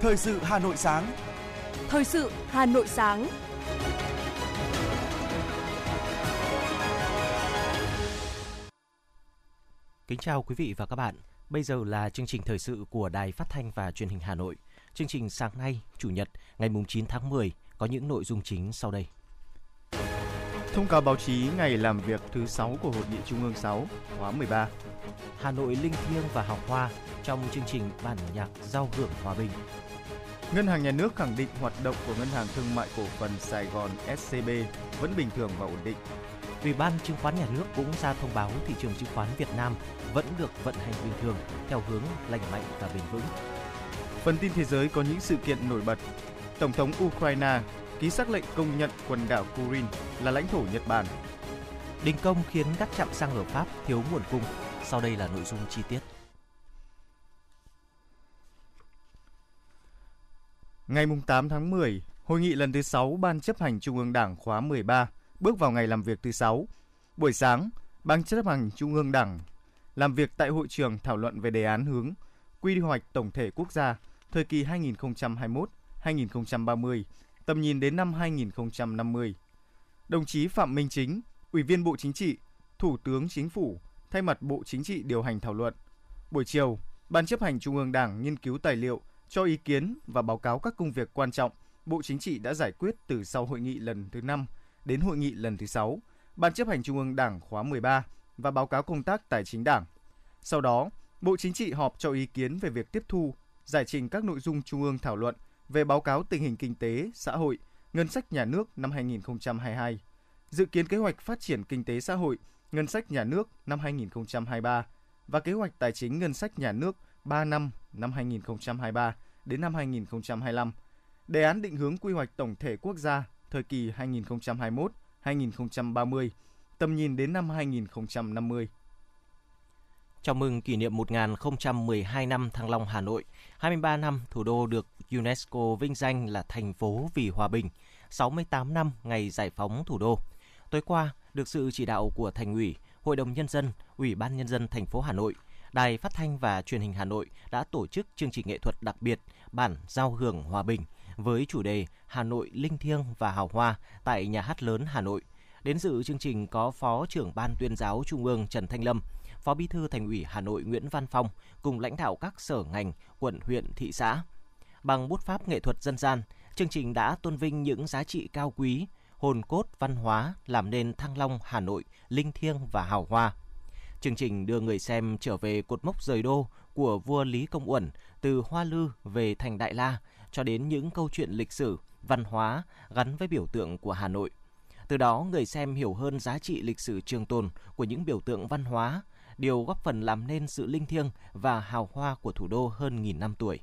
Thời sự Hà Nội sáng. Thời sự Hà Nội sáng. Kính chào quý vị và các bạn. Bây giờ là chương trình thời sự của Đài Phát thanh và Truyền hình Hà Nội. Chương trình sáng nay, Chủ nhật, ngày 9 tháng 10 có những nội dung chính sau đây. Thông cáo báo chí ngày làm việc thứ 6 của Hội nghị Trung ương 6, khóa 13. Hà Nội linh thiêng và hào hoa trong chương trình bản nhạc giao hưởng hòa bình. Ngân hàng Nhà nước khẳng định hoạt động của Ngân hàng Thương mại Cổ phần Sài Gòn SCB vẫn bình thường và ổn định. Ủy ban Chứng khoán Nhà nước cũng ra thông báo thị trường chứng khoán Việt Nam vẫn được vận hành bình thường theo hướng lành mạnh và bền vững. Phần tin thế giới có những sự kiện nổi bật. Tổng thống Ukraine ký xác lệnh công nhận quần đảo Kuril là lãnh thổ Nhật Bản. Đình công khiến các trạm xăng ở Pháp thiếu nguồn cung. Sau đây là nội dung chi tiết. Ngày 8 tháng 10, Hội nghị lần thứ 6 Ban chấp hành Trung ương Đảng khóa 13 bước vào ngày làm việc thứ 6. Buổi sáng, Ban chấp hành Trung ương Đảng làm việc tại hội trường thảo luận về đề án hướng quy hoạch tổng thể quốc gia thời kỳ 2021-2030, tầm nhìn đến năm 2050. Đồng chí Phạm Minh Chính, Ủy viên Bộ Chính trị, Thủ tướng Chính phủ, thay mặt Bộ Chính trị điều hành thảo luận. Buổi chiều, Ban chấp hành Trung ương Đảng nghiên cứu tài liệu, cho ý kiến và báo cáo các công việc quan trọng Bộ Chính trị đã giải quyết từ sau hội nghị lần thứ 5 đến hội nghị lần thứ 6, Ban chấp hành Trung ương Đảng khóa 13 và báo cáo công tác tài chính Đảng. Sau đó, Bộ Chính trị họp cho ý kiến về việc tiếp thu, giải trình các nội dung Trung ương thảo luận về báo cáo tình hình kinh tế, xã hội, ngân sách nhà nước năm 2022, dự kiến kế hoạch phát triển kinh tế xã hội, ngân sách nhà nước năm 2023 và kế hoạch tài chính ngân sách nhà nước 3 năm 2023 đến năm 2025, đề án định hướng quy hoạch tổng thể quốc gia thời kỳ 2021-2030, tầm nhìn đến năm 2050. Chào mừng kỷ niệm 1012 năm Thăng Long Hà Nội, 23 năm thủ đô được UNESCO vinh danh là thành phố vì hòa bình, 68 năm ngày giải phóng thủ đô. Tối qua, được sự chỉ đạo của Thành ủy, Hội đồng Nhân dân, Ủy ban Nhân dân thành phố Hà Nội, Đài Phát thanh và Truyền hình Hà Nội đã tổ chức chương trình nghệ thuật đặc biệt bản giao hưởng hòa bình với chủ đề Hà Nội linh thiêng và hào hoa tại Nhà hát lớn Hà Nội. Đến dự chương trình có Phó trưởng Ban Tuyên giáo Trung ương Trần Thanh Lâm, Phó Bí thư Thành ủy Hà Nội Nguyễn Văn Phong cùng lãnh đạo các sở ngành, quận, huyện, thị xã. Bằng bút pháp nghệ thuật dân gian, chương trình đã tôn vinh những giá trị cao quý, hồn cốt văn hóa làm nên Thăng Long Hà Nội linh thiêng và hào hoa. Chương trình đưa người xem trở về cột mốc rời đô của vua Lý Công Uẩn từ Hoa Lư về thành Đại La cho đến những câu chuyện lịch sử, văn hóa gắn với biểu tượng của Hà Nội. Từ đó, người xem hiểu hơn giá trị lịch sử trường tồn của những biểu tượng văn hóa, điều góp phần làm nên sự linh thiêng và hào hoa của thủ đô hơn nghìn năm tuổi.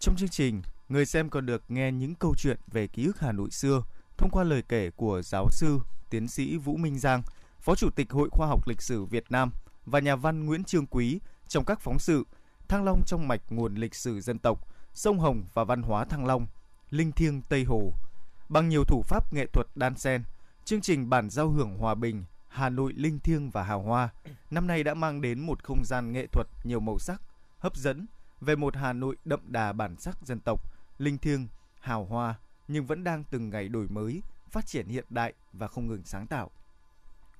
Trong chương trình, người xem còn được nghe những câu chuyện về ký ức Hà Nội xưa thông qua lời kể của giáo sư, tiến sĩ Vũ Minh Giang, Phó Chủ tịch Hội Khoa học Lịch sử Việt Nam và nhà văn Nguyễn Trường Quý trong các phóng sự Thăng Long trong mạch nguồn lịch sử dân tộc, sông Hồng và văn hóa Thăng Long, linh thiêng Tây Hồ. Bằng nhiều thủ pháp nghệ thuật đan xen, chương trình bản giao hưởng hòa bình Hà Nội linh thiêng và hào hoa năm nay đã mang đến một không gian nghệ thuật nhiều màu sắc, hấp dẫn về một Hà Nội đậm đà bản sắc dân tộc, linh thiêng, hào hoa nhưng vẫn đang từng ngày đổi mới, phát triển hiện đại và không ngừng sáng tạo.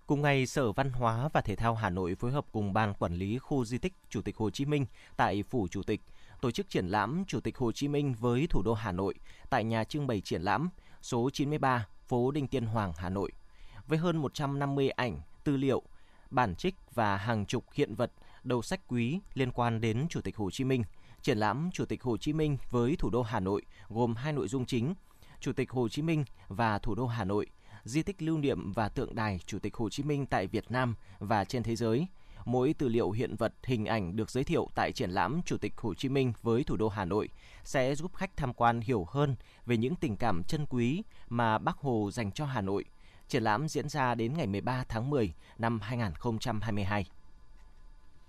Cùng ngày, Sở Văn hóa và Thể thao Hà Nội phối hợp cùng Ban Quản lý Khu Di tích Chủ tịch Hồ Chí Minh tại Phủ Chủ tịch tổ chức triển lãm Chủ tịch Hồ Chí Minh với thủ đô Hà Nội tại nhà trưng bày triển lãm số 93 phố Đinh Tiên Hoàng, Hà Nội. Với hơn 150 ảnh, tư liệu, bản trích và hàng chục hiện vật, đầu sách quý liên quan đến Chủ tịch Hồ Chí Minh, triển lãm Chủ tịch Hồ Chí Minh với thủ đô Hà Nội gồm hai nội dung chính: Chủ tịch Hồ Chí Minh và thủ đô Hà Nội, di tích lưu niệm và tượng đài Chủ tịch Hồ Chí Minh tại Việt Nam và trên thế giới. Mỗi tư liệu, hiện vật, hình ảnh được giới thiệu tại triển lãm Chủ tịch Hồ Chí Minh với thủ đô Hà Nội sẽ giúp khách tham quan hiểu hơn về những tình cảm chân quý mà Bác Hồ dành cho Hà Nội. Triển lãm diễn ra đến ngày 13 tháng 10 năm 2022.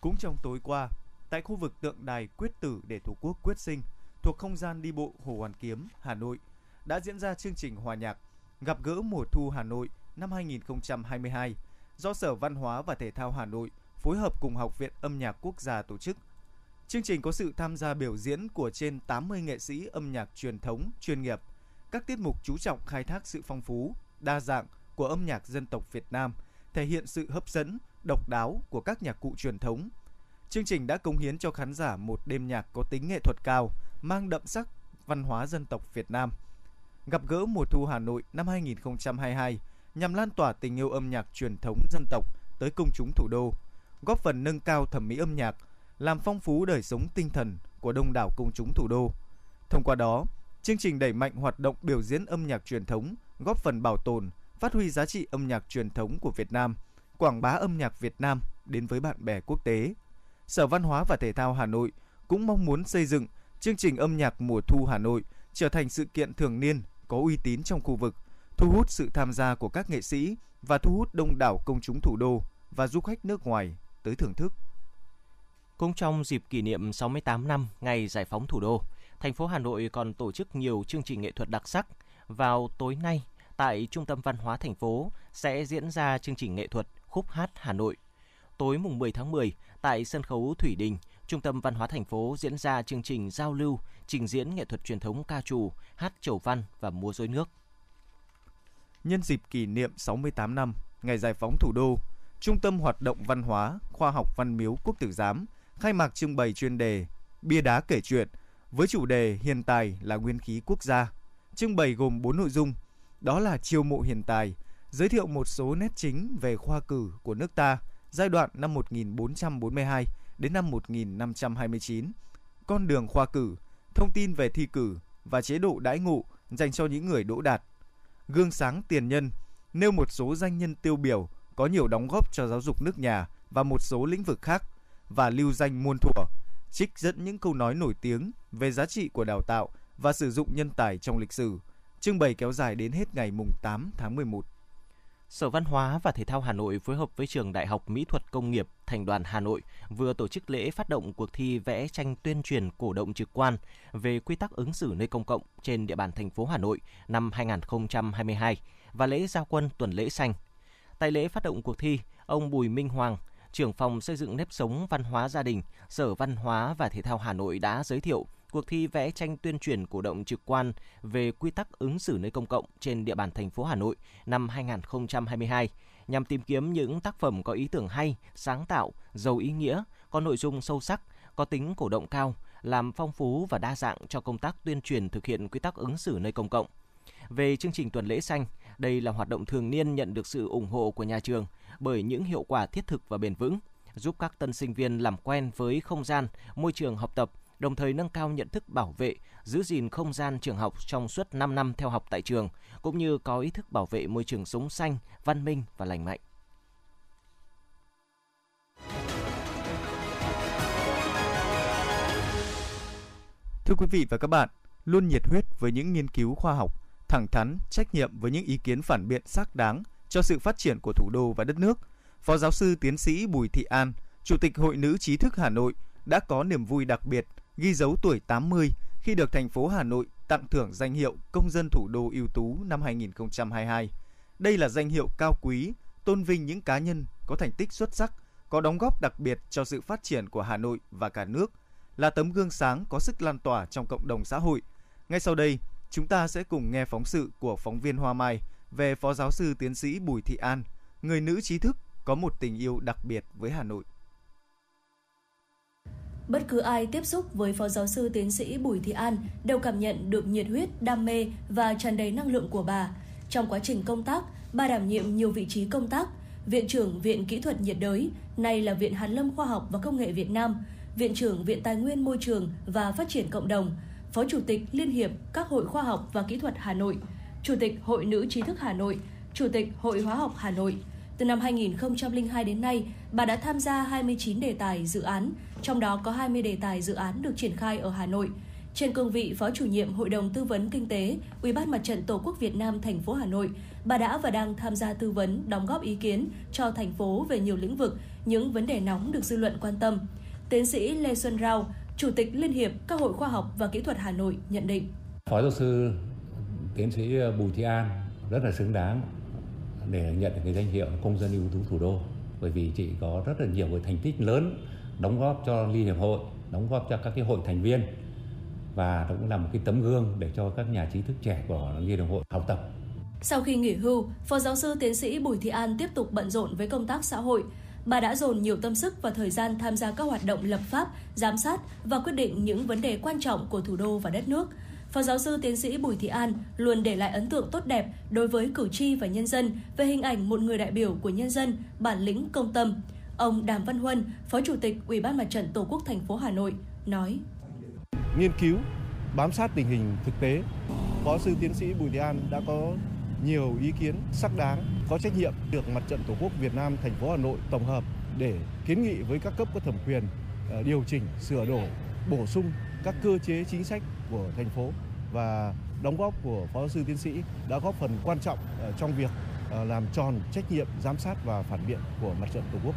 Cũng trong tối qua, tại khu vực tượng đài Quyết tử để Tổ quốc quyết sinh thuộc không gian đi bộ Hồ Hoàn Kiếm, Hà Nội, đã diễn ra chương trình hòa nhạc Gặp gỡ mùa thu Hà Nội năm 2022 do Sở Văn hóa và Thể thao Hà Nội phối hợp cùng Học viện Âm nhạc Quốc gia tổ chức. Chương trình có sự tham gia biểu diễn của trên 80 nghệ sĩ âm nhạc truyền thống, chuyên nghiệp. Các tiết mục chú trọng khai thác sự phong phú, đa dạng của âm nhạc dân tộc Việt Nam, thể hiện sự hấp dẫn, độc đáo của các nhạc cụ truyền thống. Chương trình đã cống hiến cho khán giả một đêm nhạc có tính nghệ thuật cao, mang đậm sắc văn hóa dân tộc Việt Nam. Gặp gỡ mùa thu Hà Nội năm 2022 nhằm lan tỏa tình yêu âm nhạc truyền thống dân tộc tới công chúng thủ đô, góp phần nâng cao thẩm mỹ âm nhạc, làm phong phú đời sống tinh thần của đông đảo công chúng thủ đô. Thông qua đó, chương trình đẩy mạnh hoạt động biểu diễn âm nhạc truyền thống, góp phần bảo tồn, phát huy giá trị âm nhạc truyền thống của Việt Nam, quảng bá âm nhạc Việt Nam đến với bạn bè quốc tế. Sở Văn hóa và Thể thao Hà Nội cũng mong muốn xây dựng chương trình âm nhạc mùa thu Hà Nội trở thành sự kiện thường niên có uy tín trong khu vực, thu hút sự tham gia của các nghệ sĩ và thu hút đông đảo công chúng thủ đô và du khách nước ngoài tới thưởng thức. Cũng trong dịp kỷ niệm 68 năm ngày giải phóng thủ đô, thành phố Hà Nội còn tổ chức nhiều chương trình nghệ thuật đặc sắc. Vào tối nay, tại Trung tâm Văn hóa thành phố sẽ diễn ra chương trình nghệ thuật Khúc hát Hà Nội. Tối mùng 10 tháng 10, tại sân khấu Thủy Đình, Trung tâm Văn hóa thành phố diễn ra chương trình giao lưu, trình diễn nghệ thuật truyền thống ca trù, hát chầu văn và múa rối nước. Nhân dịp kỷ niệm 68 năm ngày giải phóng thủ đô, Trung tâm Hoạt động Văn hóa, Khoa học Văn miếu Quốc tử Giám khai mạc trưng bày chuyên đề Bia đá kể chuyện với chủ đề Hiền tài là nguyên khí quốc gia. Trưng bày gồm 4 nội dung, đó là chiêu mộ hiền tài, giới thiệu một số nét chính về khoa cử của nước ta giai đoạn năm 1442 đến năm 1529, con đường khoa cử, thông tin về thi cử và chế độ đãi ngộ dành cho những người đỗ đạt, gương sáng tiền nhân, nêu một số danh nhân tiêu biểu có nhiều đóng góp cho giáo dục nước nhà và một số lĩnh vực khác, và lưu danh muôn thuở, trích dẫn những câu nói nổi tiếng về giá trị của đào tạo và sử dụng nhân tài trong lịch sử. Trưng bày kéo dài đến hết ngày 8 tháng 11. Sở Văn hóa và Thể thao Hà Nội phối hợp với Trường Đại học Mỹ thuật Công nghiệp Thành đoàn Hà Nội vừa tổ chức lễ phát động cuộc thi vẽ tranh tuyên truyền cổ động trực quan về quy tắc ứng xử nơi công cộng trên địa bàn thành phố Hà Nội năm 2022 và lễ gia quân tuần lễ xanh. Tại lễ phát động cuộc thi, ông Bùi Minh Hoàng, trưởng phòng xây dựng nếp sống văn hóa gia đình, Sở Văn hóa và Thể thao Hà Nội đã giới thiệu cuộc thi vẽ tranh tuyên truyền cổ động trực quan về quy tắc ứng xử nơi công cộng trên địa bàn thành phố Hà Nội năm 2022 nhằm tìm kiếm những tác phẩm có ý tưởng hay, sáng tạo, giàu ý nghĩa, có nội dung sâu sắc, có tính cổ động cao, làm phong phú và đa dạng cho công tác tuyên truyền thực hiện quy tắc ứng xử nơi công cộng. Về chương trình tuần lễ xanh, đây là hoạt động thường niên nhận được sự ủng hộ của nhà trường bởi những hiệu quả thiết thực và bền vững, giúp các tân sinh viên làm quen với không gian, môi trường học tập, đồng thời nâng cao nhận thức bảo vệ, giữ gìn không gian trường học trong suốt 5 năm theo học tại trường, cũng như có ý thức bảo vệ môi trường sống xanh, văn minh và lành mạnh. Thưa quý vị và các bạn, luôn nhiệt huyết với những nghiên cứu khoa học, thẳng thắn, trách nhiệm với những ý kiến phản biện xác đáng cho sự phát triển của thủ đô và đất nước, Phó giáo sư tiến sĩ Bùi Thị An, Chủ tịch Hội Nữ Trí Thức Hà Nội, đã có niềm vui đặc biệt ghi dấu tuổi 80 khi được thành phố Hà Nội tặng thưởng danh hiệu Công dân thủ đô ưu tú năm 2022. Đây là danh hiệu cao quý, tôn vinh những cá nhân có thành tích xuất sắc, có đóng góp đặc biệt cho sự phát triển của Hà Nội và cả nước, là tấm gương sáng có sức lan tỏa trong cộng đồng xã hội. Ngay sau đây, chúng ta sẽ cùng nghe phóng sự của phóng viên Hoa Mai về Phó giáo sư tiến sĩ Bùi Thị An, người nữ trí thức có một tình yêu đặc biệt với Hà Nội. Bất cứ ai tiếp xúc với Phó giáo sư tiến sĩ Bùi Thị An đều cảm nhận được nhiệt huyết, đam mê và tràn đầy năng lượng của bà. Trong quá trình công tác, bà đảm nhiệm nhiều vị trí công tác: Viện trưởng Viện Kỹ thuật nhiệt đới, nay là Viện Hàn lâm Khoa học và Công nghệ Việt Nam, Viện trưởng Viện Tài nguyên Môi trường và Phát triển Cộng đồng, Phó Chủ tịch Liên hiệp các Hội Khoa học và Kỹ thuật Hà Nội, Chủ tịch Hội Nữ Trí thức Hà Nội, Chủ tịch Hội Hóa học Hà Nội. Từ năm 2002 đến nay, bà đã tham gia 29 đề tài dự án, trong đó có 20 đề tài dự án được triển khai ở Hà Nội. Trên cương vị Phó Chủ nhiệm Hội đồng Tư vấn Kinh tế, Ủy ban Mặt trận Tổ quốc Việt Nam thành phố Hà Nội, bà đã và đang tham gia tư vấn, đóng góp ý kiến cho thành phố về nhiều lĩnh vực, những vấn đề nóng được dư luận quan tâm. Tiến sĩ Lê Xuân Rao, Chủ tịch Liên hiệp các Hội Khoa học và Kỹ thuật Hà Nội nhận định: Phó giáo sư tiến sĩ Bùi Thị An rất là xứng đáng để nhận được cái danh hiệu Công dân ưu tú thủ đô, bởi vì chị có rất là nhiều cái thành tích lớn đóng góp cho Liên hiệp hội, đóng góp cho các cái hội thành viên, và cũng là một cái tấm gương để cho các nhà trí thức trẻ của Liên hiệp hội học tập. Sau khi nghỉ hưu, Phó giáo sư tiến sĩ Bùi Thị An tiếp tục bận rộn với công tác xã hội. Bà đã dồn nhiều tâm sức và thời gian tham gia các hoạt động lập pháp, giám sát và quyết định những vấn đề quan trọng của thủ đô và đất nước. Phó giáo sư tiến sĩ Bùi Thị An luôn để lại ấn tượng tốt đẹp đối với cử tri và nhân dân về hình ảnh một người đại biểu của nhân dân, bản lĩnh, công tâm. Ông Đàm Văn Huân, Phó Chủ tịch Ủy ban Mặt trận Tổ quốc thành phố Hà Nội nói: nghiên cứu, bám sát tình hình thực tế, Phó sư tiến sĩ Bùi Thị An đã có nhiều ý kiến xác đáng, có trách nhiệm được Mặt trận Tổ quốc Việt Nam thành phố Hà Nội tổng hợp để kiến nghị với các cấp có thẩm quyền điều chỉnh, sửa đổi, bổ sung các cơ chế chính sách của thành phố, và đóng góp của Phó sư tiến sĩ đã góp phần quan trọng trong việc làm tròn trách nhiệm giám sát và phản biện của Mặt trận Tổ quốc.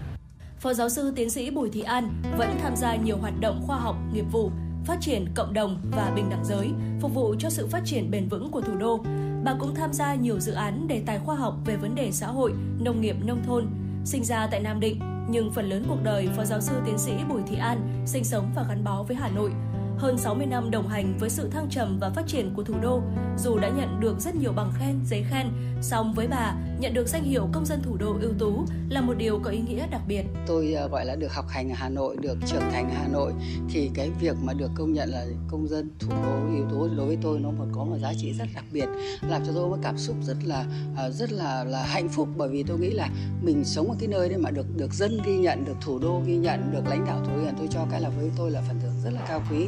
Phó giáo sư tiến sĩ Bùi Thị An vẫn tham gia nhiều hoạt động khoa học, nghiệp vụ, phát triển cộng đồng và bình đẳng giới, phục vụ cho sự phát triển bền vững của thủ đô. Bà cũng tham gia nhiều dự án đề tài khoa học về vấn đề xã hội, nông nghiệp, nông thôn. Sinh ra tại Nam Định, nhưng phần lớn cuộc đời Phó giáo sư tiến sĩ Bùi Thị An sinh sống và gắn bó với Hà Nội. Hơn 60 năm đồng hành với sự thăng trầm và phát triển của thủ đô, dù đã nhận được rất nhiều bằng khen, giấy khen, song với bà, nhận được danh hiệu công dân thủ đô ưu tú là một điều có ý nghĩa đặc biệt. Tôi gọi là được học hành ở Hà Nội, được trưởng thành ở Hà Nội, thì cái việc mà được công nhận là công dân thủ đô ưu tú đối với tôi nó có một giá trị rất đặc biệt, làm cho tôi có cảm xúc rất là hạnh phúc, bởi vì tôi nghĩ là mình sống ở cái nơi đấy mà được dân ghi nhận, được thủ đô ghi nhận, được lãnh đạo ghi nhận, tôi cho cái là với tôi là phần thưởng rất là cao quý.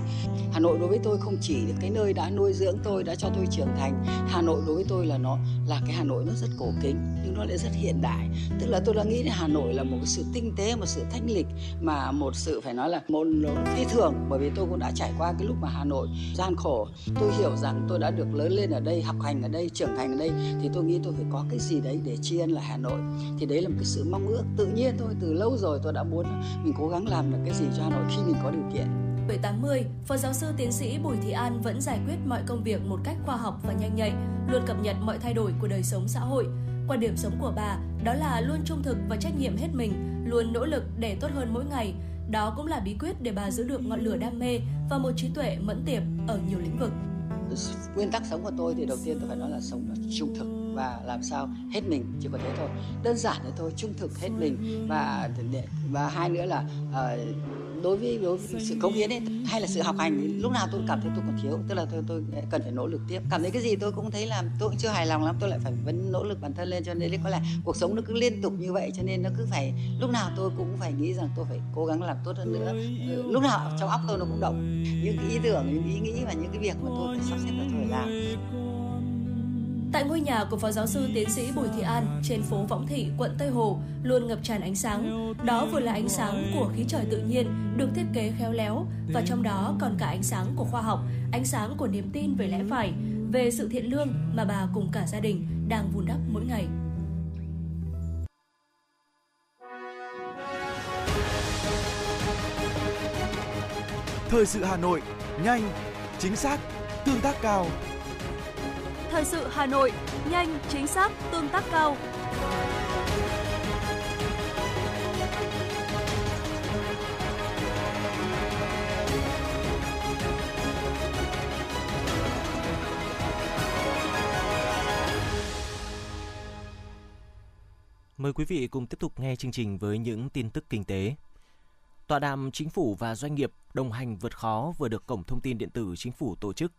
Hà Nội đối với tôi không chỉ là cái nơi đã nuôi dưỡng tôi, đã cho tôi trưởng thành. Hà Nội đối với tôi là nó là cái Hà Nội nó rất cổ kính nhưng nó lại rất hiện đại. Tức là tôi đã nghĩ đến Hà Nội là một cái sự tinh tế, một sự thanh lịch, mà một sự phải nói là một phi thường, bởi vì tôi cũng đã trải qua cái lúc mà Hà Nội gian khổ. Tôi hiểu rằng tôi đã được lớn lên ở đây, học hành ở đây, trưởng thành ở đây, thì tôi nghĩ tôi phải có cái gì đấy để tri ân lại Hà Nội. Thì đấy là một cái sự mong ước tự nhiên thôi, từ lâu rồi tôi đã muốn mình cố gắng làm được cái gì cho Hà Nội khi mình có điều kiện. Tuổi 80, Phó giáo sư tiến sĩ Bùi Thị An vẫn giải quyết mọi công việc một cách khoa học và nhanh nhạy, luôn cập nhật mọi thay đổi của đời sống xã hội. Quan điểm sống của bà đó là luôn trung thực và trách nhiệm hết mình, luôn nỗ lực để tốt hơn mỗi ngày. Đó cũng là bí quyết để bà giữ được ngọn lửa đam mê và một trí tuệ mẫn tiệp ở nhiều lĩnh vực. Nguyên tắc sống của tôi thì đầu tiên tôi phải nói là sống trung thực và làm sao hết mình, chỉ có thế thôi. Đơn giản thế thôi, trung thực hết mình, và hai nữa là đối với sự cống hiến ấy, hay là sự học hành, lúc nào tôi cảm thấy tôi còn thiếu, tức là tôi cần phải nỗ lực tiếp. Cảm thấy cái gì tôi cũng thấy là tôi cũng chưa hài lòng lắm, tôi lại phải vẫn nỗ lực bản thân lên, cho nên có lẽ cuộc sống nó cứ liên tục như vậy, cho nên nó cứ phải lúc nào tôi cũng phải nghĩ rằng tôi phải cố gắng làm tốt hơn nữa. Lúc nào trong óc tôi nó cũng động những cái ý tưởng, những ý nghĩ và những cái việc mà tôi phải sắp xếp vào thời gian. Tại ngôi nhà của Phó giáo sư tiến sĩ Bùi Thị An trên phố Võng Thị, quận Tây Hồ luôn ngập tràn ánh sáng. Đó vừa là ánh sáng của khí trời tự nhiên được thiết kế khéo léo, và trong đó còn cả ánh sáng của khoa học, ánh sáng của niềm tin về lẽ phải, về sự thiện lương mà bà cùng cả gia đình đang vun đắp mỗi ngày. Thời sự Hà Nội, nhanh, chính xác, tương tác cao. Thời sự Hà Nội, nhanh, chính xác, tương tác cao. Mời quý vị cùng tiếp tục nghe chương trình với những tin tức kinh tế. Tọa đàm Chính phủ và doanh nghiệp đồng hành vượt khó vừa được Cổng Thông tin Điện tử Chính phủ tổ chức.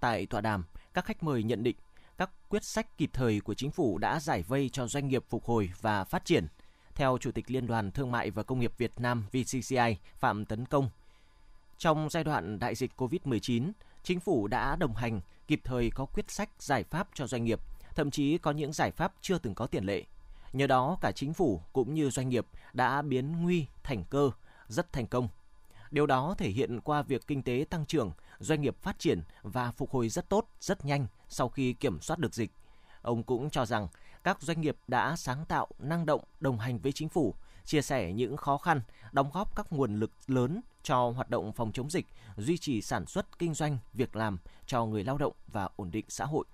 Tại tọa đàm, các khách mời nhận định các quyết sách kịp thời của chính phủ đã giải vây cho doanh nghiệp phục hồi và phát triển. Theo Chủ tịch Liên đoàn Thương mại và Công nghiệp Việt Nam VCCI Phạm Tấn Công, trong giai đoạn đại dịch COVID-19, chính phủ đã đồng hành, kịp thời có quyết sách giải pháp cho doanh nghiệp, thậm chí có những giải pháp chưa từng có tiền lệ. Nhờ đó, cả chính phủ cũng như doanh nghiệp đã biến nguy thành cơ, rất thành công. Điều đó thể hiện qua việc kinh tế tăng trưởng, doanh nghiệp phát triển và phục hồi rất tốt, rất nhanh sau khi kiểm soát được dịch. Ông cũng cho rằng các doanh nghiệp đã sáng tạo, năng động, đồng hành với chính phủ, chia sẻ những khó khăn, đóng góp các nguồn lực lớn cho hoạt động phòng chống dịch, duy trì sản xuất, kinh doanh, việc làm cho người lao động và ổn định xã hội.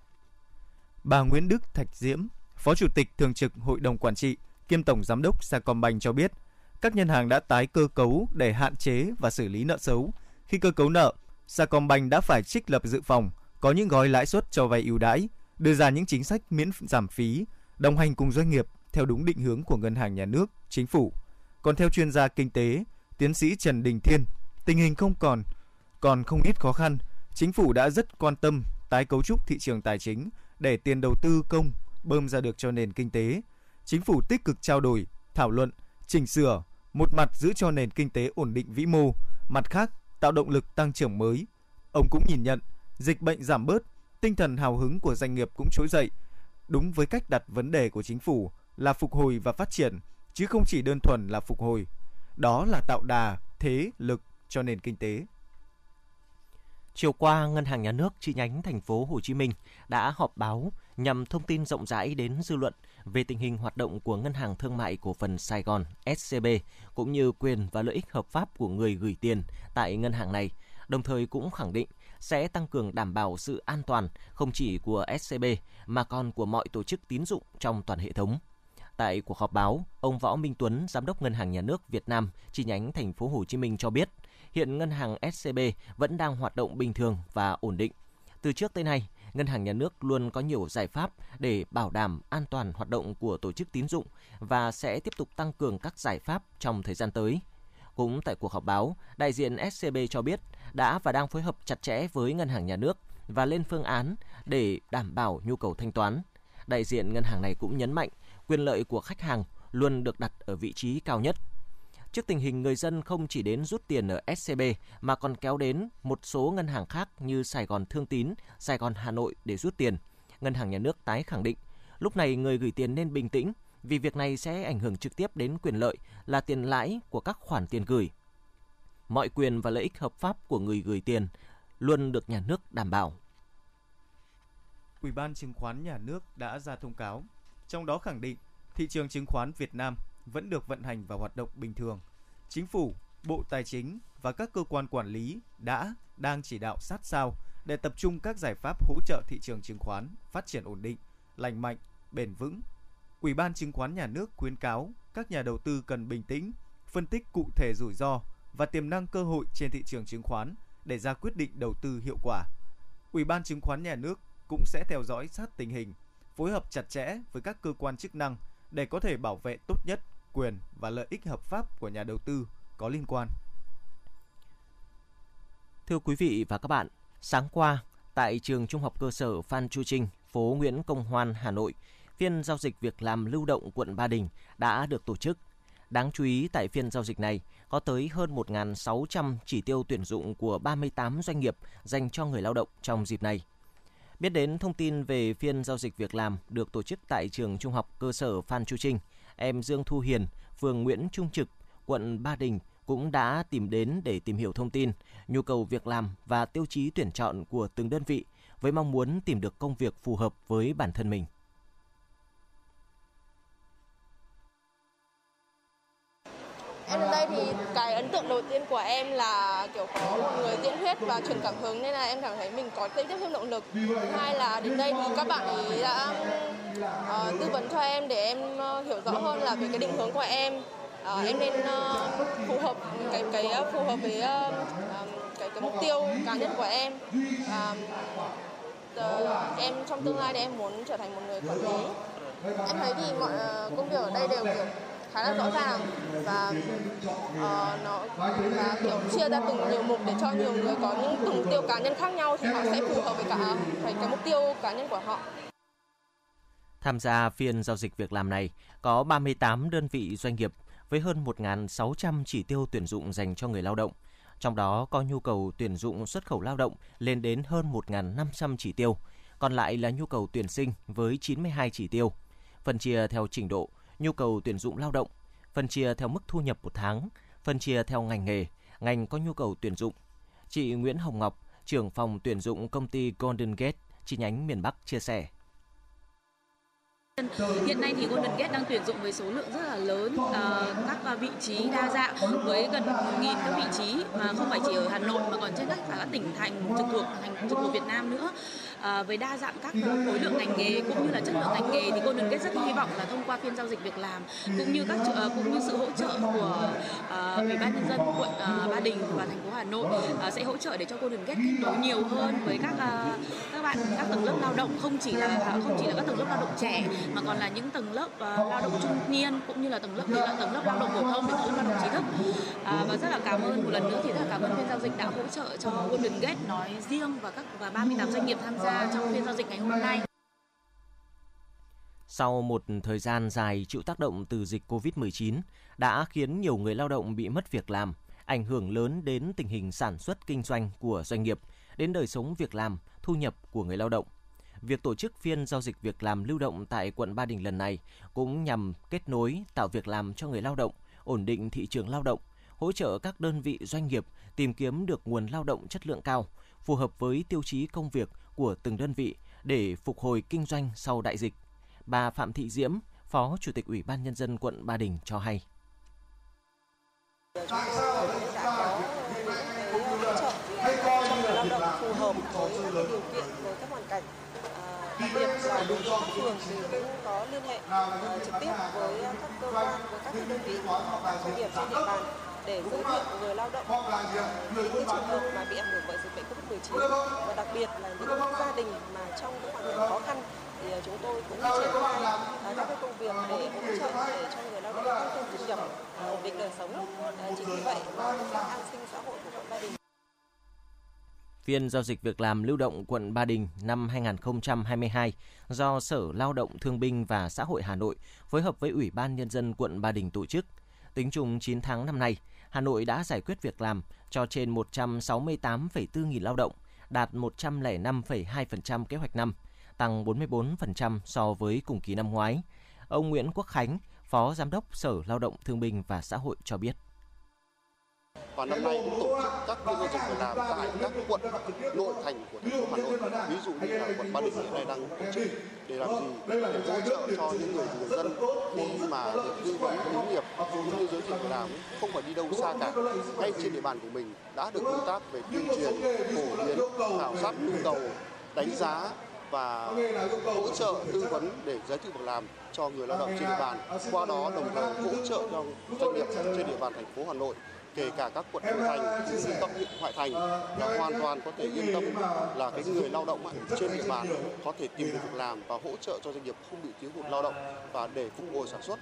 Bà Nguyễn Đức Thạch Diễm, Phó Chủ tịch Thường trực Hội đồng Quản trị, kiêm Tổng Giám đốc Sacombank cho biết, các ngân hàng đã tái cơ cấu để hạn chế và xử lý nợ xấu. Khi cơ cấu nợ, Sacombank đã phải trích lập dự phòng, có những gói lãi suất cho vay ưu đãi, đưa ra những chính sách miễn giảm phí, đồng hành cùng doanh nghiệp theo đúng định hướng của ngân hàng nhà nước, chính phủ. Còn theo chuyên gia kinh tế, tiến sĩ Trần Đình Thiên, tình hình còn không ít khó khăn. Chính phủ đã rất quan tâm tái cấu trúc thị trường tài chính để tiền đầu tư công bơm ra được cho nền kinh tế. Chính phủ tích cực trao đổi, thảo luận, chỉnh sửa, một mặt giữ cho nền kinh tế ổn định vĩ mô, mặt khác tạo động lực tăng trưởng mới. Ông cũng nhìn nhận, dịch bệnh giảm bớt, tinh thần hào hứng của doanh nghiệp cũng trỗi dậy, đúng với cách đặt vấn đề của chính phủ là phục hồi và phát triển, chứ không chỉ đơn thuần là phục hồi. Đó là tạo đà, thế, lực cho nền kinh tế. Chiều qua, Ngân hàng Nhà nước chi nhánh thành phố Hồ Chí Minh đã họp báo nhằm thông tin rộng rãi đến dư luận về tình hình hoạt động của Ngân hàng Thương mại Cổ phần Sài Gòn SCB cũng như quyền và lợi ích hợp pháp của người gửi tiền tại ngân hàng này, đồng thời cũng khẳng định sẽ tăng cường đảm bảo sự an toàn không chỉ của SCB mà còn của mọi tổ chức tín dụng trong toàn hệ thống. Tại cuộc họp báo, ông Võ Minh Tuấn, Giám đốc Ngân hàng Nhà nước Việt Nam chi nhánh thành phố Hồ Chí Minh cho biết, hiện ngân hàng SCB vẫn đang hoạt động bình thường và ổn định. Từ trước tới nay, Ngân hàng Nhà nước luôn có nhiều giải pháp để bảo đảm an toàn hoạt động của tổ chức tín dụng và sẽ tiếp tục tăng cường các giải pháp trong thời gian tới. Cũng tại cuộc họp báo, đại diện SCB cho biết đã và đang phối hợp chặt chẽ với Ngân hàng Nhà nước và lên phương án để đảm bảo nhu cầu thanh toán. Đại diện ngân hàng này cũng nhấn mạnh quyền lợi của khách hàng luôn được đặt ở vị trí cao nhất. Trước tình hình người dân không chỉ đến rút tiền ở SCB mà còn kéo đến một số ngân hàng khác như Sài Gòn Thương Tín, Sài Gòn Hà Nội để rút tiền, Ngân hàng Nhà nước tái khẳng định lúc này người gửi tiền nên bình tĩnh vì việc này sẽ ảnh hưởng trực tiếp đến quyền lợi là tiền lãi của các khoản tiền gửi. Mọi quyền và lợi ích hợp pháp của người gửi tiền luôn được nhà nước đảm bảo. Ủy ban Chứng khoán Nhà nước đã ra thông cáo, trong đó khẳng định thị trường chứng khoán Việt Nam vẫn được vận hành và hoạt động bình thường. Chính phủ, Bộ Tài chính và các cơ quan quản lý đang chỉ đạo sát sao để tập trung các giải pháp hỗ trợ thị trường chứng khoán phát triển ổn định, lành mạnh, bền vững. Ủy ban Chứng khoán Nhà nước khuyến cáo các nhà đầu tư cần bình tĩnh, phân tích cụ thể rủi ro và tiềm năng cơ hội trên thị trường chứng khoán để ra quyết định đầu tư hiệu quả. Ủy ban Chứng khoán Nhà nước cũng sẽ theo dõi sát tình hình, phối hợp chặt chẽ với các cơ quan chức năng để có thể bảo vệ tốt nhất quyền và lợi ích hợp pháp của nhà đầu tư có liên quan. Thưa quý vị và các bạn, sáng qua tại trường Trung học cơ sở Phan Chu Trinh, phố Nguyễn Công Hoan, Hà Nội, phiên giao dịch việc làm lưu động quận Ba Đình đã được tổ chức. Đáng chú ý tại phiên giao dịch này có tới hơn 1.600 chỉ tiêu tuyển dụng của 38 doanh nghiệp dành cho người lao động trong dịp này. Biết đến thông tin về phiên giao dịch việc làm được tổ chức tại trường Trung học cơ sở Phan Chu Trinh, em Dương Thu Hiền, phường Nguyễn Trung Trực, quận Ba Đình cũng đã tìm đến để tìm hiểu thông tin, nhu cầu việc làm và tiêu chí tuyển chọn của từng đơn vị với mong muốn tìm được công việc phù hợp với bản thân mình. Em đến đây thì cái ấn tượng đầu tiên của em là kiểu có một người diễn thuyết và truyền cảm hứng nên là em cảm thấy mình có tiếp thêm động lực. Hai là đến đây thì các bạn ấy đã tư vấn cho em để em hiểu rõ hơn là về cái định hướng của em. Em nên phù hợp với cái mục tiêu cá nhân của em. Em trong tương lai thì em muốn trở thành một người quản lý. Em thấy thì mọi công việc ở đây đều kiểu khá là rõ ràng và nó kiểu chia ra từng nhiều mục để cho nhiều người có những từng mục tiêu cá nhân khác nhau thì họ sẽ phù hợp với cả cái mục tiêu cá nhân của họ. Tham gia phiên giao dịch việc làm này có 38 đơn vị doanh nghiệp với hơn 1.600 chỉ tiêu tuyển dụng dành cho người lao động. Trong đó có nhu cầu tuyển dụng xuất khẩu lao động lên đến hơn 1.500 chỉ tiêu, còn lại là nhu cầu tuyển sinh với 92 chỉ tiêu, phân chia theo trình độ, nhu cầu tuyển dụng lao động, phân chia theo mức thu nhập một tháng, phân chia theo ngành nghề, ngành có nhu cầu tuyển dụng. Chị Nguyễn Hồng Ngọc, trưởng phòng tuyển dụng công ty Golden Gate, chi nhánh miền Bắc chia sẻ. Hiện nay thì Golden Gate đang tuyển dụng với số lượng rất là lớn, các vị trí đa dạng với gần 1.000 các vị trí mà không phải chỉ ở Hà Nội mà còn trên các tỉnh thành trực thuộc Việt Nam nữa. Với đa dạng các khối lượng ngành nghề cũng như là chất lượng ngành nghề thì Golden Gate rất hy vọng là thông qua phiên giao dịch việc làm cũng như sự hỗ trợ của Ủy ban nhân dân quận Ba Đình và thành phố Hà Nội sẽ hỗ trợ để cho Golden Gate kết nối nhiều hơn với các bạn, các tầng lớp lao động, không chỉ là các tầng lớp lao động trẻ mà còn là những tầng lớp lao động trung niên cũng như là tầng lớp lao động phổ thông và tầng lớp lao động trí thức. Và rất là cảm ơn một lần nữa, thì rất là cảm ơn phiên giao dịch đã hỗ trợ cho Golden Gate nói riêng và 38 doanh nghiệp tham gia trong phiên giao dịch ngày hôm nay. Sau một thời gian dài chịu tác động từ dịch Covid-19 đã khiến nhiều người lao động bị mất việc làm, ảnh hưởng lớn đến tình hình sản xuất kinh doanh của doanh nghiệp, đến đời sống việc làm, thu nhập của người lao động. Việc tổ chức phiên giao dịch việc làm lưu động tại quận Ba Đình lần này cũng nhằm kết nối, tạo việc làm cho người lao động, ổn định thị trường lao động, hỗ trợ các đơn vị doanh nghiệp tìm kiếm được nguồn lao động chất lượng cao, phù hợp với tiêu chí công việc của từng đơn vị để phục hồi kinh doanh sau đại dịch. Bà Phạm Thị Diễm, Phó Chủ tịch Ủy ban Nhân dân quận Ba Đình cho hay. Chúng tôi đã có những hỗ trợ lao động phù hợp với điều kiện, với các hoàn cảnh. Đặc biệt là đối với các phường thì cũng có liên hệ trực tiếp với các cơ quan, với các đơn vị và doanh nghiệp trên địa bàn để giới thiệu người lao động những trường hợp mà bị ảnh hưởng bởi dịch bệnh Covid-19, và đặc biệt là những gia đình mà trong những hoàn cảnh khó khăn. Thì chúng tôi cũng triển khai các công việc để hỗ trợ để cho người lao động tăng thêm thu nhập, ổn định đời sống. Chính vì vậy mà công tác an sinh xã hội của quận Ba Đình. Phiên giao dịch việc làm lưu động quận Ba Đình năm 2022 do Sở Lao động Thương binh và Xã hội Hà Nội phối hợp với Ủy ban Nhân dân quận Ba Đình tổ chức. Tính chung 9 tháng năm nay, Hà Nội đã giải quyết việc làm cho trên 168,4 nghìn lao động, đạt 105,2% kế hoạch năm, tăng 44% so với cùng kỳ năm ngoái. Ông Nguyễn Quốc Khánh, Phó Giám đốc Sở Lao động Thương binh và Xã hội cho biết. Và năm nay cũng tổ chức các phiên giao dịch việc làm tại các quận nội thành của thành phố Hà Nội. Ví dụ như là quận Ba Đình hiện nay đang tổ chức để làm gì? Để hỗ trợ cho những người dân khi mà được tư vấn hướng nghiệp cũng như giới thiệu việc làm, không phải đi đâu xa cả. Ngay trên địa bàn của mình đã được công tác về tuyên truyền, phổ biến, khảo sát nhu cầu, đánh giá và hỗ trợ tư vấn để giới thiệu việc làm cho người lao động trên địa bàn, qua đó đồng thời hỗ trợ cho doanh nghiệp trên địa bàn thành phố Hà Nội, kể cả các quận nội thành cũng như các huyện ngoại thành, là hoàn toàn có thể yên tâm là cái người lao động trên địa bàn có thể tìm được việc làm và hỗ trợ cho doanh nghiệp không bị thiếu hụt lao động và để phục hồi sản xuất.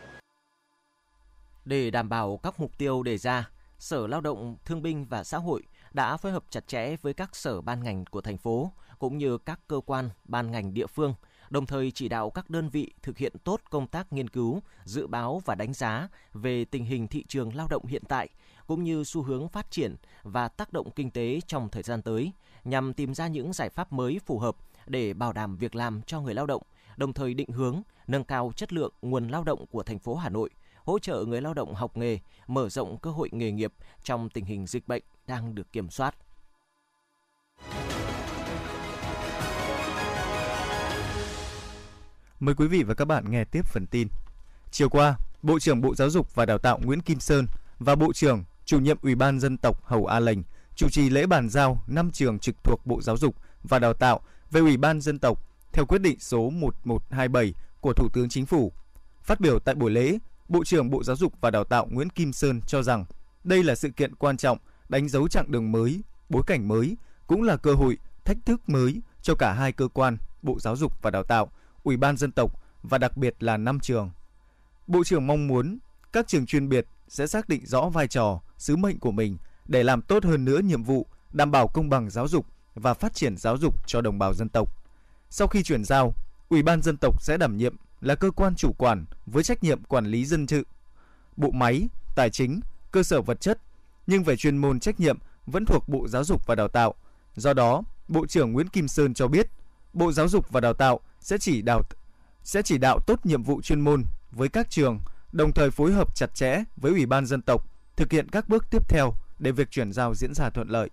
Để đảm bảo các mục tiêu đề ra, Sở Lao động, Thương binh và Xã hội đã phối hợp chặt chẽ với các sở ban ngành của thành phố cũng như các cơ quan, ban ngành địa phương, đồng thời chỉ đạo các đơn vị thực hiện tốt công tác nghiên cứu, dự báo và đánh giá về tình hình thị trường lao động hiện tại, cũng như xu hướng phát triển và tác động kinh tế trong thời gian tới, nhằm tìm ra những giải pháp mới phù hợp để bảo đảm việc làm cho người lao động, đồng thời định hướng, nâng cao chất lượng nguồn lao động của thành phố Hà Nội, hỗ trợ người lao động học nghề, mở rộng cơ hội nghề nghiệp trong tình hình dịch bệnh đang được kiểm soát. Mời quý vị và các bạn nghe tiếp phần tin. Chiều qua, Bộ trưởng Bộ Giáo dục và Đào tạo Nguyễn Kim Sơn và Bộ trưởng, Chủ nhiệm Ủy ban Dân tộc Hầu A Lềnh chủ trì lễ bàn giao 5 trường trực thuộc Bộ Giáo dục và Đào tạo về Ủy ban Dân tộc theo quyết định số 1127 của Thủ tướng Chính phủ. Phát biểu tại buổi lễ, Bộ trưởng Bộ Giáo dục và Đào tạo Nguyễn Kim Sơn cho rằng đây là sự kiện quan trọng đánh dấu chặng đường mới, bối cảnh mới, cũng là cơ hội, thách thức mới cho cả hai cơ quan, Bộ Giáo dục và Đào tạo, Ủy ban Dân tộc và đặc biệt là 5 trường. Bộ trưởng mong muốn các trường chuyên biệt sẽ xác định rõ vai trò, sứ mệnh của mình để làm tốt hơn nữa nhiệm vụ đảm bảo công bằng giáo dục và phát triển giáo dục cho đồng bào dân tộc. Sau khi chuyển giao, Ủy ban Dân tộc sẽ đảm nhiệm là cơ quan chủ quản với trách nhiệm quản lý dân sự, bộ máy, tài chính, cơ sở vật chất, nhưng về chuyên môn trách nhiệm vẫn thuộc Bộ Giáo dục và Đào tạo. Do đó, Bộ trưởng Nguyễn Kim Sơn cho biết, Bộ Giáo dục và Đào tạo sẽ chỉ đạo tốt nhiệm vụ chuyên môn với các trường, đồng thời phối hợp chặt chẽ với Ủy ban Dân tộc thực hiện các bước tiếp theo để việc chuyển giao diễn ra thuận lợi.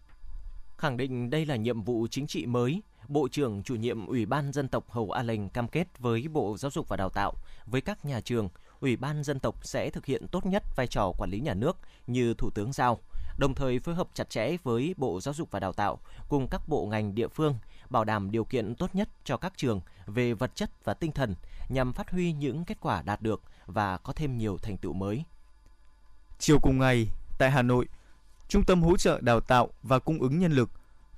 Khẳng định đây là nhiệm vụ chính trị mới, Bộ trưởng Chủ nhiệm Ủy ban Dân tộc Hầu A Lềnh cam kết với Bộ Giáo dục và Đào tạo, với các nhà trường, Ủy ban Dân tộc sẽ thực hiện tốt nhất vai trò quản lý nhà nước như Thủ tướng giao, đồng thời phối hợp chặt chẽ với Bộ Giáo dục và Đào tạo cùng các bộ ngành địa phương, bảo đảm điều kiện tốt nhất cho các trường về vật chất và tinh thần nhằm phát huy những kết quả đạt được và có thêm nhiều thành tựu mới. Chiều cùng ngày, tại Hà Nội, Trung tâm hỗ trợ đào tạo và cung ứng nhân lực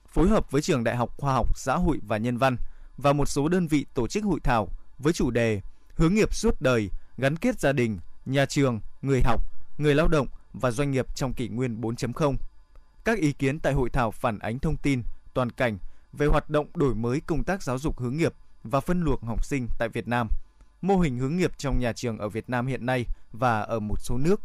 phối hợp với Trường Đại học Khoa học Xã hội và Nhân văn và một số đơn vị tổ chức hội thảo với chủ đề Hướng nghiệp suốt đời, gắn kết gia đình, nhà trường, người học, người lao động và doanh nghiệp trong kỷ nguyên 4.0. Các ý kiến tại hội thảo phản ánh thông tin, toàn cảnh về hoạt động đổi mới công tác giáo dục hướng nghiệp và phân luồng học sinh tại Việt Nam, mô hình hướng nghiệp trong nhà trường ở Việt Nam hiện nay và ở một số nước.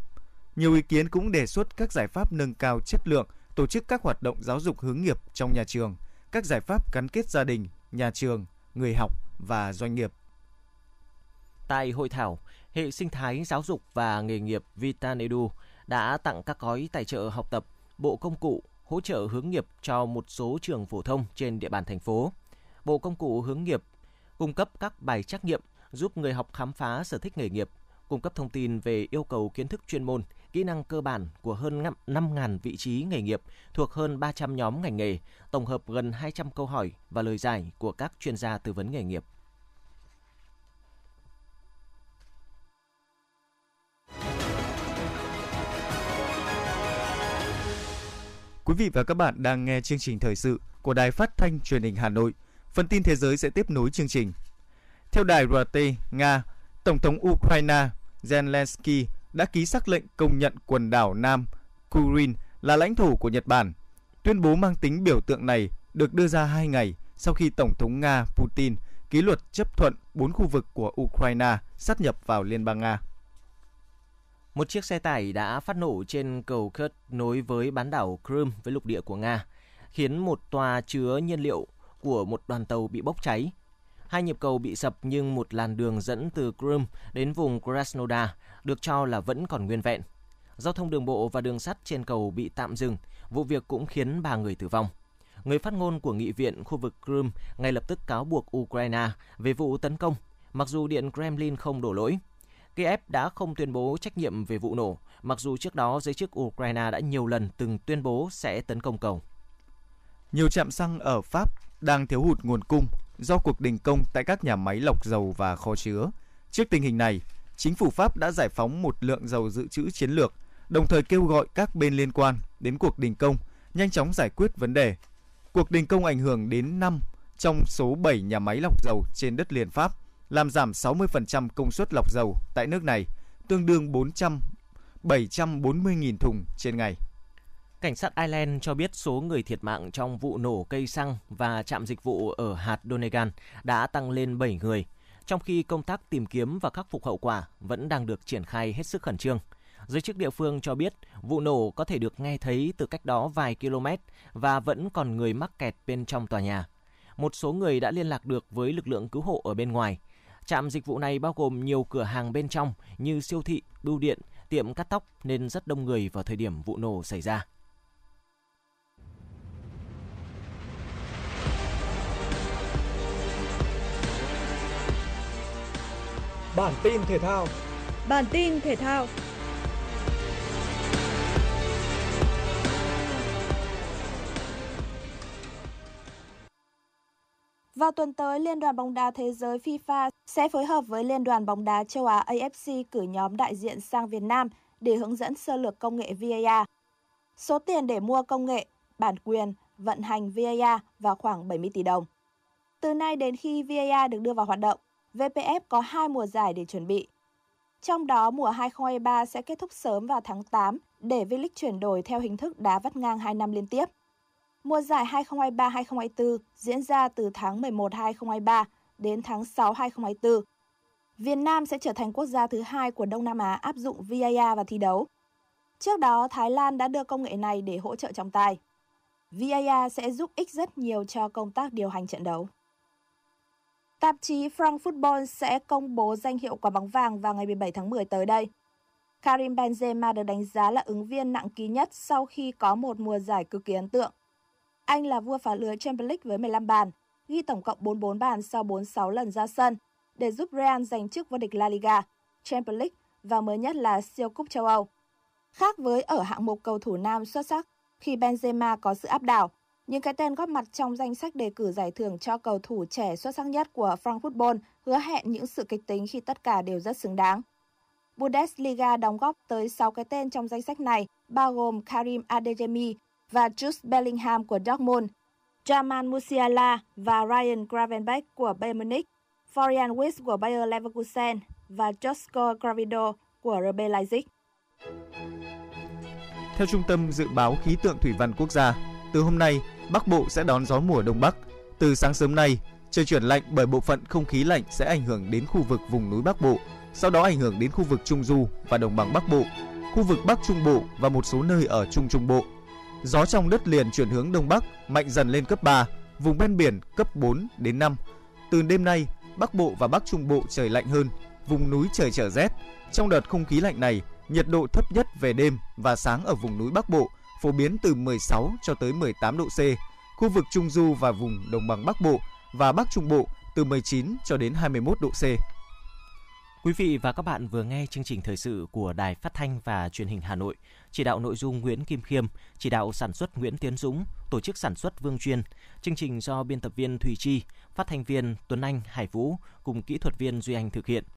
Nhiều ý kiến cũng đề xuất các giải pháp nâng cao chất lượng, tổ chức các hoạt động giáo dục hướng nghiệp trong nhà trường, các giải pháp gắn kết gia đình, nhà trường, người học và doanh nghiệp. Tại hội thảo, hệ sinh thái giáo dục và nghề nghiệp VitaNEDU đã tặng các gói tài trợ học tập, bộ công cụ, hỗ trợ hướng nghiệp cho một số trường phổ thông trên địa bàn thành phố. Bộ công cụ hướng nghiệp cung cấp các bài trắc nghiệm giúp người học khám phá sở thích nghề nghiệp, cung cấp thông tin về yêu cầu kiến thức chuyên môn, kỹ năng cơ bản của hơn 5.000 vị trí nghề nghiệp thuộc hơn 300 nhóm ngành nghề, tổng hợp gần 200 câu hỏi và lời giải của các chuyên gia tư vấn nghề nghiệp. Quý vị và các bạn đang nghe chương trình thời sự của Đài Phát thanh Truyền hình Hà Nội. Phần tin thế giới sẽ tiếp nối chương trình. Theo đài RT Nga, Tổng thống Ukraine Zelensky đã ký sắc lệnh công nhận quần đảo Nam Kuril là lãnh thổ của Nhật Bản. Tuyên bố mang tính biểu tượng này được đưa ra 2 ngày sau khi Tổng thống Nga Putin ký luật chấp thuận 4 khu vực của Ukraine sáp nhập vào Liên bang Nga. Một chiếc xe tải đã phát nổ trên cầu Kerch nối với bán đảo Crimea với lục địa của Nga, khiến một toa chứa nhiên liệu của một đoàn tàu bị bốc cháy. 2 nhịp cầu bị sập nhưng một làn đường dẫn từ Crimea đến vùng Krasnodar được cho là vẫn còn nguyên vẹn. Giao thông đường bộ và đường sắt trên cầu bị tạm dừng, vụ việc cũng khiến 3 người tử vong. Người phát ngôn của Nghị viện khu vực Crimea ngay lập tức cáo buộc Ukraine về vụ tấn công, mặc dù Điện Kremlin không đổ lỗi. Kiev đã không tuyên bố trách nhiệm về vụ nổ, mặc dù trước đó giới chức Ukraine đã nhiều lần từng tuyên bố sẽ tấn công cầu. Nhiều trạm xăng ở Pháp đang thiếu hụt nguồn cung do cuộc đình công tại các nhà máy lọc dầu và kho chứa. Trước tình hình này, chính phủ Pháp đã giải phóng một lượng dầu dự trữ chiến lược, đồng thời kêu gọi các bên liên quan đến cuộc đình công nhanh chóng giải quyết vấn đề. Cuộc đình công ảnh hưởng đến 5 trong số 7 nhà máy lọc dầu trên đất liền Pháp, làm giảm 60% công suất lọc dầu tại nước này, tương đương 740.000 thùng trên ngày. Cảnh sát Ireland cho biết số người thiệt mạng trong vụ nổ cây xăng và trạm dịch vụ ở hạt Donegal đã tăng lên 7 người, trong khi công tác tìm kiếm và khắc phục hậu quả vẫn đang được triển khai hết sức khẩn trương. Giới chức địa phương cho biết vụ nổ có thể được nghe thấy từ cách đó vài km và vẫn còn người mắc kẹt bên trong tòa nhà. Một số người đã liên lạc được với lực lượng cứu hộ ở bên ngoài. Trạm dịch vụ này bao gồm nhiều cửa hàng bên trong như siêu thị, bưu điện, tiệm cắt tóc nên rất đông người vào thời điểm vụ nổ xảy ra. Bản tin thể thao. Vào tuần tới, Liên đoàn bóng đá thế giới FIFA sẽ phối hợp với Liên đoàn bóng đá châu Á AFC cử nhóm đại diện sang Việt Nam để hướng dẫn sơ lược công nghệ VAR. Số tiền để mua công nghệ, bản quyền, vận hành VAR vào khoảng 70 tỷ đồng. Từ nay đến khi VAR được đưa vào hoạt động, VPF có 2 mùa giải để chuẩn bị. Trong đó, mùa 2023 sẽ kết thúc sớm vào tháng 8 để V-League chuyển đổi theo hình thức đá vắt ngang 2 năm liên tiếp. Mùa giải 2023-2024 diễn ra từ tháng 11-2023 đến tháng 6-2024. Việt Nam sẽ trở thành quốc gia thứ 2 của Đông Nam Á áp dụng VAR vào thi đấu. Trước đó, Thái Lan đã đưa công nghệ này để hỗ trợ trọng tài. VAR sẽ giúp ích rất nhiều cho công tác điều hành trận đấu. Tạp chí France Football sẽ công bố danh hiệu quả bóng vàng vào ngày 17 tháng 10 tới đây. Karim Benzema được đánh giá là ứng viên nặng ký nhất sau khi có một mùa giải cực kỳ ấn tượng. Anh là vua phá lưới Champions League với 15 bàn, ghi tổng cộng 44 bàn sau 46 lần ra sân để giúp Real giành chức vô địch La Liga, Champions League và mới nhất là siêu cúp châu Âu. Khác với ở hạng mục cầu thủ nam xuất sắc khi Benzema có sự áp đảo, những cái tên góp mặt trong danh sách đề cử giải thưởng cho cầu thủ trẻ xuất sắc nhất của France Football hứa hẹn những sự kịch tính khi tất cả đều rất xứng đáng. Bundesliga đóng góp tới 6 cái tên trong danh sách này, bao gồm Karim Adeyemi và Jude Bellingham của Dortmund, Jamal Musiala và Ryan Gravenberch của Bayern Munich, Florian Wirtz của Bayer Leverkusen và Josko Gravido của RB Leipzig. Theo Trung tâm Dự báo Khí tượng Thủy văn Quốc gia, từ hôm nay, Bắc Bộ sẽ đón gió mùa Đông Bắc. Từ sáng sớm nay, trời chuyển lạnh bởi bộ phận không khí lạnh sẽ ảnh hưởng đến khu vực vùng núi Bắc Bộ, sau đó ảnh hưởng đến khu vực Trung Du và Đồng bằng Bắc Bộ, khu vực Bắc Trung Bộ và một số nơi ở Trung Trung Bộ. Gió trong đất liền chuyển hướng Đông Bắc, mạnh dần lên cấp 3, vùng ven biển cấp 4 đến 5. Từ đêm nay, Bắc Bộ và Bắc Trung Bộ trời lạnh hơn, vùng núi trời trở rét. Trong đợt không khí lạnh này, nhiệt độ thấp nhất về đêm và sáng ở vùng núi Bắc Bộ phổ biến từ 16 cho tới 18 độ C, khu vực Trung Du và vùng Đồng bằng Bắc Bộ và Bắc Trung Bộ từ 19 cho đến 21 độ C. Quý vị và các bạn vừa nghe chương trình thời sự của Đài Phát thanh và Truyền hình Hà Nội, chỉ đạo nội dung Nguyễn Kim Khiêm, chỉ đạo sản xuất Nguyễn Tiến Dũng, tổ chức sản xuất Vương Chuyên, chương trình do biên tập viên Thùy Chi, phát thanh viên Tuấn Anh, Hải Vũ cùng kỹ thuật viên Duy Anh thực hiện.